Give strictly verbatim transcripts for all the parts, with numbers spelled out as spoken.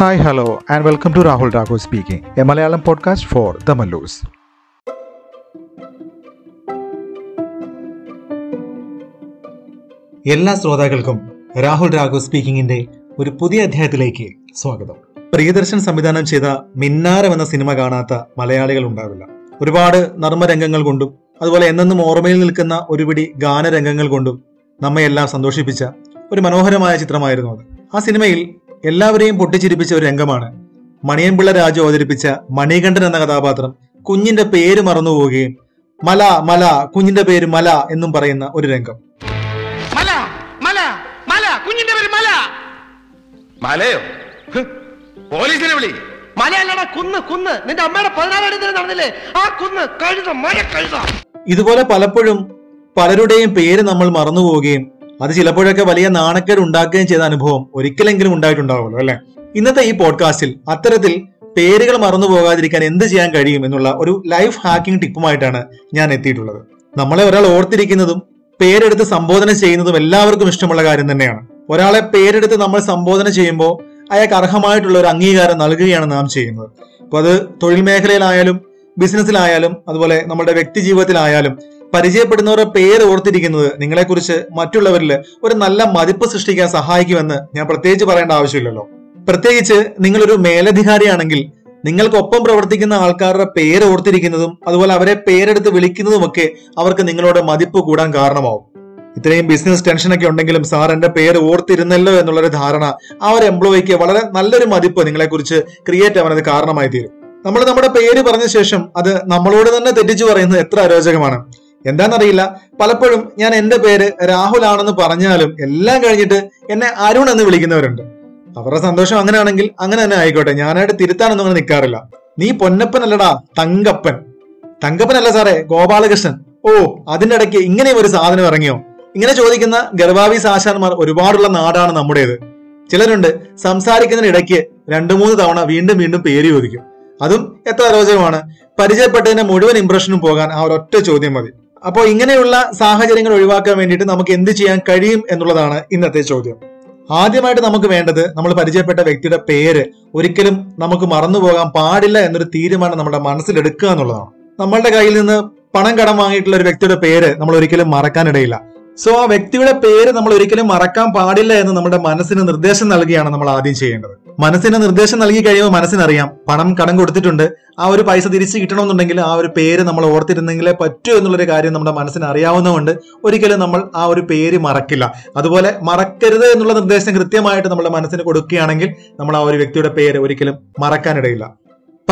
Hi hello and welcome to Rahul Raghu speaking, a Malayalam podcast for the Mallus. എല്ലാ ശ്രോതാക്കൾക്കും രാഹുൽ രാഘു സ്പീക്കിംഗിന്റെ ഒരു പുതിയ അധ്യായത്തിലേക്ക് സ്വാഗതം. പ്രിയദർശൻ സംവിധാനം ചെയ്ത മിന്നാരം എന്ന സിനിമ കാണാത്ത മലയാളികൾ ഉണ്ടാവില്ല. ഒരുപാട് നർമ്മരംഗങ്ങൾ കൊണ്ടും അതുപോലെ എന്നെന്നും ഓർമ്മയിൽ നിൽക്കുന്ന ഒരുപിടി ഗാനരംഗങ്ങൾ കൊണ്ടും നമ്മയെല്ലാം സന്തോഷിപ്പിച്ച ഒരു മനോഹരമായ ചിത്രമായിരുന്നു അത്. ആ സിനിമയിൽ എല്ലാവരെയും പൊട്ടിച്ചിരിപ്പിച്ച ഒരു രംഗമാണ് മണിയൻപിള്ള രാജു അവതരിപ്പിച്ച മണികണ്ഠൻ എന്ന കഥാപാത്രം കുഞ്ഞിന്റെ പേര് മറന്നുപോവുകയും മല മല കുഞ്ഞിന്റെ പേര് മല എന്നും പറയുന്ന ഒരു രംഗം. മല മല മല കുഞ്ഞിന്റെ പേര് മല. മലയോ? പോലീസിനെ വിളി. മലയല്ലടാ, കുന്ന് കുന്ന്. നിന്റെ അമ്മയുടെ പതിനാലാം തീയതി നടന്നില്ലേ ആ കുന്ന്? കഴുത മല കഴുത. ഇതുപോലെ പലപ്പോഴും പലരുടെയും പേര് നമ്മൾ മറന്നുപോവുകയും അത് ചിലപ്പോഴൊക്കെ വലിയ നാണക്കേട് ഉണ്ടാക്കുകയും ചെയ്ത അനുഭവം ഒരിക്കലെങ്കിലും ഉണ്ടായിട്ടുണ്ടാവുമല്ലോ അല്ലെ? ഇന്നത്തെ ഈ പോഡ്കാസ്റ്റിൽ അത്തരത്തിൽ പേരുകൾ മറന്നു പോകാതിരിക്കാൻ എന്ത് ചെയ്യാൻ കഴിയും എന്നുള്ള ഒരു ലൈഫ് ഹാക്കിംഗ് ടിപ്പുമായിട്ടാണ് ഞാൻ എത്തിയിട്ടുള്ളത്. നമ്മളെ ഒരാൾ ഓർത്തിരിക്കുന്നതും പേരെടുത്ത് സംബോധന ചെയ്യുന്നതും എല്ലാവർക്കും ഇഷ്ടമുള്ള കാര്യം തന്നെയാണ്. ഒരാളെ പേരെടുത്ത് നമ്മൾ സംബോധന ചെയ്യുമ്പോൾ അയാൾക്ക് അർഹമായിട്ടുള്ള ഒരു അംഗീകാരം നൽകുകയാണ് നാം ചെയ്യുന്നത്. അപ്പൊ അത് തൊഴിൽ മേഖലയിലായാലും ബിസിനസ്സിലായാലും അതുപോലെ നമ്മുടെ വ്യക്തി ജീവിതത്തിലായാലും പരിചയപ്പെടുന്നവരുടെ പേര് ഓർത്തിരിക്കുന്നത് നിങ്ങളെക്കുറിച്ച് മറ്റുള്ളവരിൽ ഒരു നല്ല മതിപ്പ് സൃഷ്ടിക്കാൻ സഹായിക്കുമെന്ന് ഞാൻ പ്രത്യേകിച്ച് പറയേണ്ട ആവശ്യമില്ലല്ലോ. പ്രത്യേകിച്ച് നിങ്ങളൊരു മേലധികാരിയാണെങ്കിൽ നിങ്ങൾക്കൊപ്പം പ്രവർത്തിക്കുന്ന ആൾക്കാരുടെ പേര് ഓർത്തിരിക്കുന്നതും അതുപോലെ അവരെ പേരെടുത്ത് വിളിക്കുന്നതുമൊക്കെ അവർക്ക് നിങ്ങളോട് മതിപ്പ് കൂടാൻ കാരണമാവും. ഇത്രയും ബിസിനസ് ടെൻഷനൊക്കെ ഉണ്ടെങ്കിലും സാർ എന്റെ പേര് ഓർത്തിരുന്നല്ലോ എന്നുള്ളൊരു ധാരണ ആ ഒരു എംപ്ലോയിക്ക് വളരെ നല്ലൊരു മതിപ്പ് നിങ്ങളെക്കുറിച്ച് ക്രിയേറ്റ് ആവാൻ അത് കാരണമായി തീരും. നമ്മൾ നമ്മുടെ പേര് പറഞ്ഞ ശേഷം അത് നമ്മളോട് തന്നെ തെറ്റിച്ചു പറയുന്നത് എത്ര അരോചകമാണ് എന്താണെന്നറിയില്ല. പലപ്പോഴും ഞാൻ എന്റെ പേര് രാഹുൽ ആണെന്ന് പറഞ്ഞാലും എല്ലാം കഴിഞ്ഞിട്ട് എന്നെ അരുൺ എന്ന് വിളിക്കുന്നവരുണ്ട്. അവരുടെ സന്തോഷം അങ്ങനെയാണെങ്കിൽ അങ്ങനെ തന്നെ ആയിക്കോട്ടെ, ഞാനായിട്ട് തിരുത്താനൊന്നും അങ്ങനെ നിൽക്കാറില്ല. നീ പൊന്നപ്പൻ അല്ലടാ, തങ്കപ്പൻ. തങ്കപ്പൻ അല്ല സാറേ, ഗോപാലകൃഷ്ണൻ. ഓ, അതിൻ്റെ ഇടയ്ക്ക് ഇങ്ങനെയും ഒരു സാധനം ഇറങ്ങിയോ? ഇങ്ങനെ ചോദിക്കുന്ന ഗർഭാവി സാശാന്മാർ ഒരുപാടുള്ള നാടാണ് നമ്മുടേത്. ചിലരുണ്ട് സംസാരിക്കുന്നതിനിടയ്ക്ക് രണ്ടു മൂന്ന് തവണ വീണ്ടും വീണ്ടും പേര് ചോദിക്കും. അതും എത്ര അരോചകമാണ്. പരിചയപ്പെട്ടതിന്റെ മുഴുവൻ ഇംപ്രഷനും പോകാൻ ആ ഒരൊറ്റ ചോദ്യം മതി. അപ്പോൾ ഇങ്ങനെയുള്ള സാഹചര്യങ്ങൾ ഒഴിവാക്കാൻ വേണ്ടിയിട്ട് നമുക്ക് എന്ത് ചെയ്യാൻ കഴിയും എന്നുള്ളതാണ് ഇന്നത്തെ ചോദ്യം. ആദ്യമായിട്ട് നമുക്ക് വേണ്ടത് നമ്മൾ പരിചയപ്പെട്ട വ്യക്തിയുടെ പേര് ഒരിക്കലും നമുക്ക് മറന്നുപോകാൻ പാടില്ല എന്നൊരു തീരുമാനം നമ്മുടെ മനസ്സിലെടുക്കുക എന്നുള്ളതാണ്. നമ്മളുടെ കയ്യിൽ നിന്ന് പണം കടം വാങ്ങിയിട്ടുള്ള ഒരു വ്യക്തിയുടെ പേര് നമ്മൾ ഒരിക്കലും മറക്കാനിടയില്ല. സോ ആ വ്യക്തിയുടെ പേര് നമ്മൾ ഒരിക്കലും മറക്കാൻ പാടില്ല എന്ന് നമ്മുടെ മനസ്സിന് നിർദ്ദേശം നൽകുകയാണ് നമ്മൾ ആദ്യം ചെയ്യേണ്ടത്. മനസ്സിന് നിർദ്ദേശം നൽകി കഴിയുമ്പോൾ മനസ്സിനറിയാം പണം കടം കൊടുത്തിട്ടുണ്ട്, ആ ഒരു പൈസ തിരിച്ചു കിട്ടണമെന്നുണ്ടെങ്കിൽ ആ ഒരു പേര് നമ്മൾ ഓർത്തിരുന്നെങ്കിലേ പറ്റൂ എന്നുള്ളൊരു കാര്യം നമ്മുടെ മനസ്സിന് അറിയാവുന്നതുകൊണ്ട് ഒരിക്കലും നമ്മൾ ആ ഒരു പേര് മറക്കില്ല. അതുപോലെ മറക്കരുത് എന്നുള്ള നിർദ്ദേശം കൃത്യമായിട്ട് നമ്മുടെ മനസ്സിന് കൊടുക്കുകയാണെങ്കിൽ നമ്മൾ ആ ഒരു വ്യക്തിയുടെ പേര് ഒരിക്കലും മറക്കാനിടയില്ല.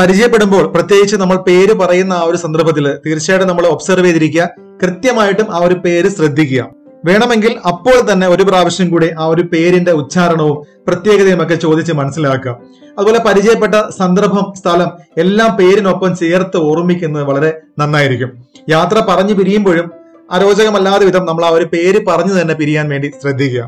പരിചയപ്പെടുമ്പോൾ പ്രത്യേകിച്ച് നമ്മൾ പേര് പറയുന്ന ആ ഒരു സന്ദർഭത്തിൽ തീർച്ചയായിട്ടും നമ്മൾ ഒബ്സർവ് ചെയ്തിരിക്കുക, കൃത്യമായിട്ടും ആ ഒരു പേര് ശ്രദ്ധിക്കുക. വേണമെങ്കിൽ അപ്പോൾ തന്നെ ഒരു പ്രാവശ്യം കൂടി ആ ഒരു പേരിന്റെ ഉച്ചാരണവും പ്രത്യേകതയും ഒക്കെ ചോദിച്ച് മനസ്സിലാക്കുക. അതുപോലെ പരിചയപ്പെട്ട സന്ദർഭം സ്ഥലം എല്ലാം പേരിനൊപ്പം ചേർത്ത് ഓർമ്മിക്കുന്നത് വളരെ നന്നായിരിക്കും. യാത്ര പറഞ്ഞു പിരിയുമ്പോഴും അരോചകമല്ലാതെ വിധം നമ്മൾ ആ ഒരു പേര് പറഞ്ഞു തന്നെ പിരിയാൻ വേണ്ടി ശ്രദ്ധിക്കുക.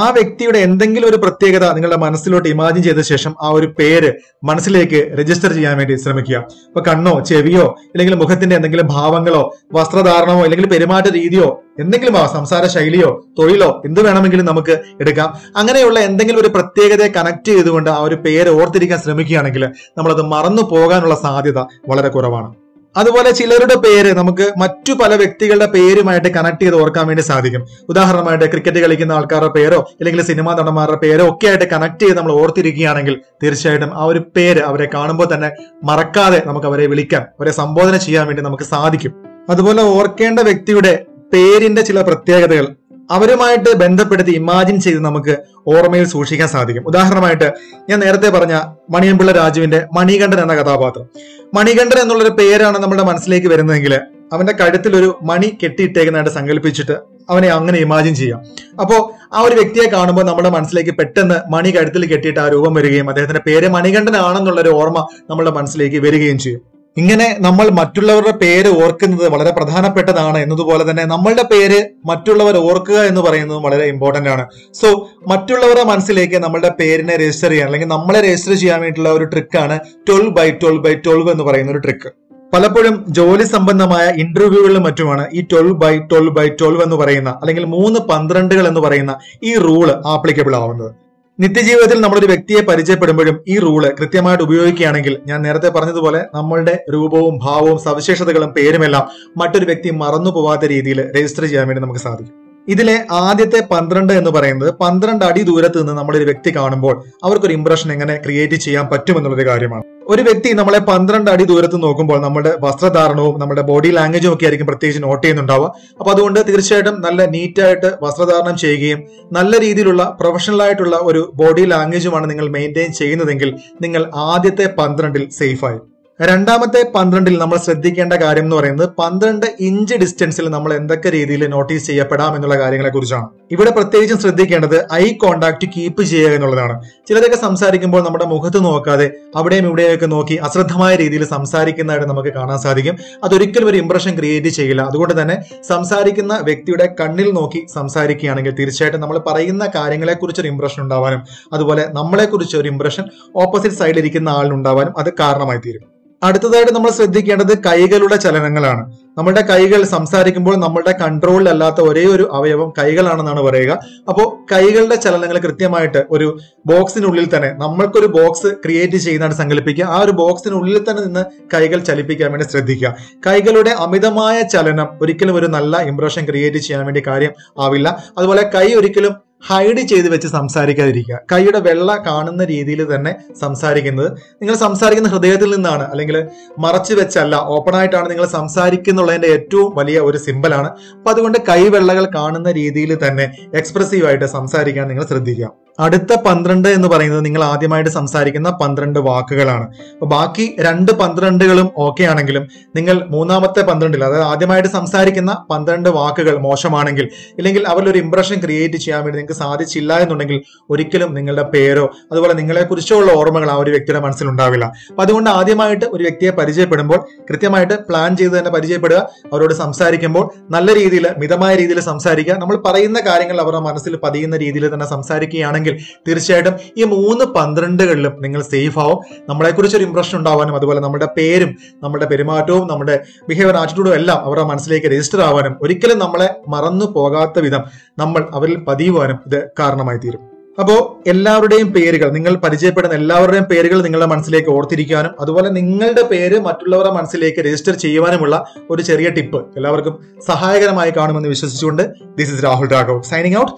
ആ വ്യക്തിയുടെ എന്തെങ്കിലും ഒരു പ്രത്യേകത നിങ്ങളുടെ മനസ്സിലോട്ട് ഇമാജിൻ ചെയ്ത ശേഷം ആ ഒരു പേര് മനസ്സിലേക്ക് രജിസ്റ്റർ ചെയ്യാൻ വേണ്ടി ശ്രമിക്കുക. ഇപ്പൊ കണ്ണോ ചെവിയോ അല്ലെങ്കിൽ മുഖത്തിന്റെ എന്തെങ്കിലും ഭാവങ്ങളോ വസ്ത്രധാരണമോ അല്ലെങ്കിൽ പെരുമാറ്റ രീതിയോ എന്തെങ്കിലും ആവാം, സംസാര ശൈലിയോ തൊഴിലോ എന്ത് വേണമെങ്കിലും നമുക്ക് എടുക്കാം. അങ്ങനെയുള്ള എന്തെങ്കിലും ഒരു പ്രത്യേകതയെ കണക്ട് ചെയ്തുകൊണ്ട് ആ ഒരു പേര് ഓർത്തിരിക്കാൻ ശ്രമിക്കുകയാണെങ്കിൽ നമ്മളത് മറന്നു പോകാനുള്ള സാധ്യത വളരെ കുറവാണ്. അതുപോലെ ചിലരുടെ പേര് നമുക്ക് മറ്റു പല വ്യക്തികളുടെ പേരുമായിട്ട് കണക്ട് ചെയ്ത് ഓർക്കാൻ വേണ്ടി സാധിക്കും. ഉദാഹരണമായിട്ട് ക്രിക്കറ്റ് കളിക്കുന്ന ആൾക്കാരുടെ പേരോ അല്ലെങ്കിൽ സിനിമാ നടന്മാരുടെ പേരോ ഒക്കെ ആയിട്ട് കണക്ട് ചെയ്ത് നമ്മൾ ഓർത്തിരിക്കുകയാണെങ്കിൽ തീർച്ചയായിട്ടും ആ ഒരു പേര് അവരെ കാണുമ്പോൾ തന്നെ മറക്കാതെ നമുക്ക് അവരെ വിളിക്കാം, അവരെ സംബോധന ചെയ്യാൻ വേണ്ടി നമുക്ക് സാധിക്കും. അതുപോലെ ഓർക്കേണ്ട വ്യക്തിയുടെ പേരിന്റെ ചില പ്രത്യേകതകൾ അവരുമായിട്ട് ബന്ധപ്പെടുത്തി ഇമാജിൻ ചെയ്ത് നമുക്ക് ഓർമ്മയിൽ സൂക്ഷിക്കാൻ സാധിക്കും. ഉദാഹരണമായിട്ട് ഞാൻ നേരത്തെ പറഞ്ഞ മണിയൻപിള്ള രാജുവിന്റെ മണികണ്ഠൻ എന്ന കഥാപാത്രം, മണികണ്ഠൻ എന്നുള്ളൊരു പേരാണ് നമ്മുടെ മനസ്സിലേക്ക് വരുന്നതെങ്കിൽ അവന്റെ കഴുത്തിൽ ഒരു മണി കെട്ടിയിട്ടേക്കുന്നതായിട്ട് സങ്കല്പിച്ചിട്ട് അവനെ അങ്ങനെ ഇമാജിൻ ചെയ്യാം. അപ്പോൾ ആ ഒരു വ്യക്തിയെ കാണുമ്പോൾ നമ്മുടെ മനസ്സിലേക്ക് പെട്ടെന്ന് മണി കഴുത്തിൽ കെട്ടിയിട്ട് ആ രൂപം വരികയും അദ്ദേഹത്തിന്റെ പേര് മണികണ്ഠനാണെന്നുള്ളൊരു ഓർമ്മ നമ്മുടെ മനസ്സിലേക്ക് വരികയും ചെയ്യും. ഇങ്ങനെ നമ്മൾ മറ്റുള്ളവരുടെ പേര് ഓർക്കുന്നത് വളരെ പ്രധാനപ്പെട്ടതാണ് എന്നതുപോലെ തന്നെ നമ്മളുടെ പേര് മറ്റുള്ളവർ ഓർക്കുക എന്ന് പറയുന്നത് വളരെ ഇമ്പോർട്ടന്റ് ആണ്. സോ മറ്റുള്ളവരുടെ മനസ്സിലേക്ക് നമ്മളുടെ പേരിനെ രജിസ്റ്റർ ചെയ്യാൻ അല്ലെങ്കിൽ നമ്മളെ രജിസ്റ്റർ ചെയ്യാൻ വേണ്ടിയിട്ടുള്ള ഒരു ട്രിക്കാണ് twelve by twelve by twelve എന്ന് പറയുന്ന ഒരു ട്രിക്ക്. പലപ്പോഴും ജോലി സംബന്ധമായ ഇന്റർവ്യൂകളിലും മറ്റുമാണ് ഈ twelve by twelve by twelve എന്ന് പറയുന്ന അല്ലെങ്കിൽ മൂന്ന് പന്ത്രണ്ടുകൾ എന്ന് പറയുന്ന ഈ റൂള് ആപ്ലിക്കബിൾ ആവുന്നത്. നിത്യജീവിതത്തിൽ നമ്മളൊരു വ്യക്തിയെ പരിചയപ്പെടുമ്പോഴും ഈ റൂള് കൃത്യമായിട്ട് ഉപയോഗിക്കുകയാണെങ്കിൽ, ഞാൻ നേരത്തെ പറഞ്ഞതുപോലെ നമ്മളുടെ രൂപവും ഭാവവും സവിശേഷതകളും പേരുമെല്ലാം മറ്റൊരു വ്യക്തി മറന്നു പോവാത്ത രീതിയിൽ രജിസ്റ്റർ ചെയ്യാൻ വേണ്ടി നമുക്ക് സാധിക്കും. ഇതിലെ ആദ്യത്തെ പന്ത്രണ്ട് എന്ന് പറയുന്നത്, പന്ത്രണ്ട് അടി ദൂരത്ത് നിന്ന് നമ്മളൊരു വ്യക്തി കാണുമ്പോൾ അവർക്കൊരു ഇംപ്രഷൻ എങ്ങനെ ക്രിയേറ്റ് ചെയ്യാൻ പറ്റുമെന്നുള്ളൊരു കാര്യമാണ്. ഒരു വ്യക്തി നമ്മളെ പന്ത്രണ്ട് അടി ദൂരത്ത് നോക്കുമ്പോൾ നമ്മുടെ വസ്ത്രധാരണവും നമ്മുടെ ബോഡി ലാംഗ്വേജും ഒക്കെ ആയിരിക്കും പ്രത്യേകിച്ച് നോട്ട് ചെയ്യുന്നുണ്ടാവുക. അപ്പൊ അതുകൊണ്ട് തീർച്ചയായിട്ടും നല്ല നീറ്റായിട്ട് വസ്ത്രധാരണം ചെയ്യുകയും നല്ല രീതിയിലുള്ള പ്രൊഫഷണൽ ആയിട്ടുള്ള ഒരു ബോഡി ലാംഗ്വേജുമാണ് നിങ്ങൾ മെയിൻറ്റെയിൻ ചെയ്യുന്നതെങ്കിൽ നിങ്ങൾ ആദ്യത്തെ പന്ത്രണ്ടിൽ സേഫായി. രണ്ടാമത്തെ പന്ത്രണ്ടിൽ നമ്മൾ ശ്രദ്ധിക്കേണ്ട കാര്യം എന്ന് പറയുന്നത്, പന്ത്രണ്ട് ഇഞ്ച് ഡിസ്റ്റൻസിൽ നമ്മൾ എന്തൊക്കെ രീതിയിൽ നോട്ടീസ് ചെയ്യപ്പെടാം എന്നുള്ള കാര്യങ്ങളെ കുറിച്ചാണ്. ഇവിടെ പ്രത്യേകിച്ചും ശ്രദ്ധിക്കേണ്ടത് ഐ കോണ്ടാക്ട് കീപ്പ് ചെയ്യുക എന്നുള്ളതാണ്. ചിലതൊക്കെ സംസാരിക്കുമ്പോൾ നമ്മുടെ മുഖത്ത് നോക്കാതെ അവിടെയും ഇവിടെയൊക്കെ നോക്കി അശ്രദ്ധമായ രീതിയിൽ സംസാരിക്കുന്നതായിട്ട് നമുക്ക് കാണാൻ സാധിക്കും. അതൊരിക്കലും ഒരു ഇംപ്രഷൻ ക്രിയേറ്റ് ചെയ്യില്ല. അതുകൊണ്ട് തന്നെ സംസാരിക്കുന്ന വ്യക്തിയുടെ കണ്ണിൽ നോക്കി സംസാരിക്കുകയാണെങ്കിൽ തീർച്ചയായിട്ടും നമ്മൾ പറയുന്ന കാര്യങ്ങളെ കുറിച്ചൊരു ഇംപ്രഷൻ ഉണ്ടാവാനും അതുപോലെ നമ്മളെക്കുറിച്ച് ഒരു ഇംപ്രഷൻ ഓപ്പോസിറ്റ് സൈഡിലിരിക്കുന്ന ആളിനുണ്ടാവാനും അത് കാരണമായി തീരും. അടുത്തതായിട്ട് നമ്മൾ ശ്രദ്ധിക്കേണ്ടത് കൈകളുടെ ചലനങ്ങളാണ്. നമ്മുടെ കൈകൾ സംസാരിക്കുമ്പോൾ നമ്മുടെ കൺട്രോളിലല്ലാത്ത ഒരേ ഒരു അവയവം കൈകളാണെന്നാണ് പറയുക. അപ്പോൾ കൈകളുടെ ചലനങ്ങൾ കൃത്യമായിട്ട് ഒരു ബോക്സിനുള്ളിൽ തന്നെ, നമ്മൾക്കൊരു ബോക്സ് ക്രിയേറ്റ് ചെയ്യുന്നതാണ് സങ്കല്പിക്കുക, ആ ഒരു ബോക്സിനുള്ളിൽ തന്നെ നിന്ന് കൈകൾ ചലിപ്പിക്കാൻ വേണ്ടി ശ്രദ്ധിക്കുക. കൈകളുടെ അമിതമായ ചലനം ഒരിക്കലും ഒരു നല്ല ഇംപ്രഷൻ ക്രിയേറ്റ് ചെയ്യാൻ വേണ്ടി കാര്യം ആവില്ല. അതുപോലെ കൈ ഒരിക്കലും ഹൈഡ് ചെയ്ത് വെച്ച് സംസാരിക്കാതിരിക്കുക. കൈയുടെ വെള്ള കാണുന്ന രീതിയിൽ തന്നെ സംസാരിക്കുന്നത്, നിങ്ങൾ സംസാരിക്കുന്ന ഹൃദയത്തിൽ നിന്നാണ്, അല്ലെങ്കിൽ മറച്ചു വെച്ചല്ല, ഓപ്പൺ ആയിട്ടാണ് നിങ്ങൾ സംസാരിക്കുന്നുള്ളതിന്റെ ഏറ്റവും വലിയ ഒരു സിമ്പലാണ്. അപ്പൊ അതുകൊണ്ട് കൈവെള്ളകൾ കാണുന്ന രീതിയിൽ തന്നെ എക്സ്പ്രസീവായിട്ട് സംസാരിക്കാൻ നിങ്ങൾ ശ്രദ്ധിക്കുക. അടുത്ത പന്ത്രണ്ട് എന്ന് പറയുന്നത് നിങ്ങൾ ആദ്യമായിട്ട് സംസാരിക്കുന്ന പന്ത്രണ്ട് വാക്കുകളാണ്. ബാക്കി രണ്ട് പന്ത്രണ്ടുകളും ഓക്കെ ആണെങ്കിലും നിങ്ങൾ മൂന്നാമത്തെ പന്ത്രണ്ടിൽ, അതായത് ആദ്യമായിട്ട് സംസാരിക്കുന്ന പന്ത്രണ്ട് വാക്കുകൾ മോശമാണെങ്കിൽ, ഇല്ലെങ്കിൽ അവരിലൊരു ഇംപ്രഷൻ ക്രിയേറ്റ് ചെയ്യാൻ വേണ്ടി നിങ്ങൾക്ക് സാധിച്ചില്ല എന്നുണ്ടെങ്കിൽ ഒരിക്കലും നിങ്ങളുടെ പേരോ അതുപോലെ നിങ്ങളെ കുറിച്ചോ ഉള്ള ഓർമ്മകൾ ആ ഒരു വ്യക്തിയുടെ മനസ്സിലുണ്ടാവില്ല. അപ്പൊ അതുകൊണ്ട് ആദ്യമായിട്ട് ഒരു വ്യക്തിയെ പരിചയപ്പെടുമ്പോൾ കൃത്യമായിട്ട് പ്ലാൻ ചെയ്ത് തന്നെ പരിചയപ്പെടുക. അവരോട് സംസാരിക്കുമ്പോൾ നല്ല രീതിയിൽ, മിതമായ രീതിയിൽ സംസാരിക്കുക. നമ്മൾ പറയുന്ന കാര്യങ്ങൾ അവരുടെ മനസ്സിൽ പതിയുന്ന രീതിയിൽ തന്നെ സംസാരിക്കുകയാണെങ്കിൽ തീർച്ചയായിട്ടും ഈ മൂന്ന് പന്ത്രണ്ടുകളിലും നിങ്ങൾ സേഫ് ആവും. നമ്മളെ കുറിച്ചൊരു ഇംപ്രഷൻ ഉണ്ടാവാനും അതുപോലെ നമ്മുടെ പേരും നമ്മുടെ പെരുമാറ്റവും നമ്മുടെ ബിഹേവിയർ, ആറ്റിറ്റ്യൂഡും എല്ലാം അവരുടെ മനസ്സിലേക്ക് രജിസ്റ്റർ ആവാനും ഒരിക്കലും നമ്മളെ മറന്നു പോകാത്ത വിധം നമ്മൾ അവരിൽ പതിയുവാനും ഇത് കാരണമായി തീരും. അപ്പോൾ എല്ലാവരുടെയും പേരുകൾ, നിങ്ങൾ പരിചയപ്പെടുന്ന എല്ലാവരുടെയും പേരുകൾ നിങ്ങളുടെ മനസ്സിലേക്ക് ഓർത്തിരിക്കാനും അതുപോലെ നിങ്ങളുടെ പേര് മറ്റുള്ളവരുടെ മനസ്സിലേക്ക് രജിസ്റ്റർ ചെയ്യുവാനുമുള്ള ഒരു ചെറിയ ടിപ്പ് എല്ലാവർക്കും സഹായകരമായി കാണുമെന്ന് വിശ്വസിച്ചുകൊണ്ട് this is Rahul Raghav signing out.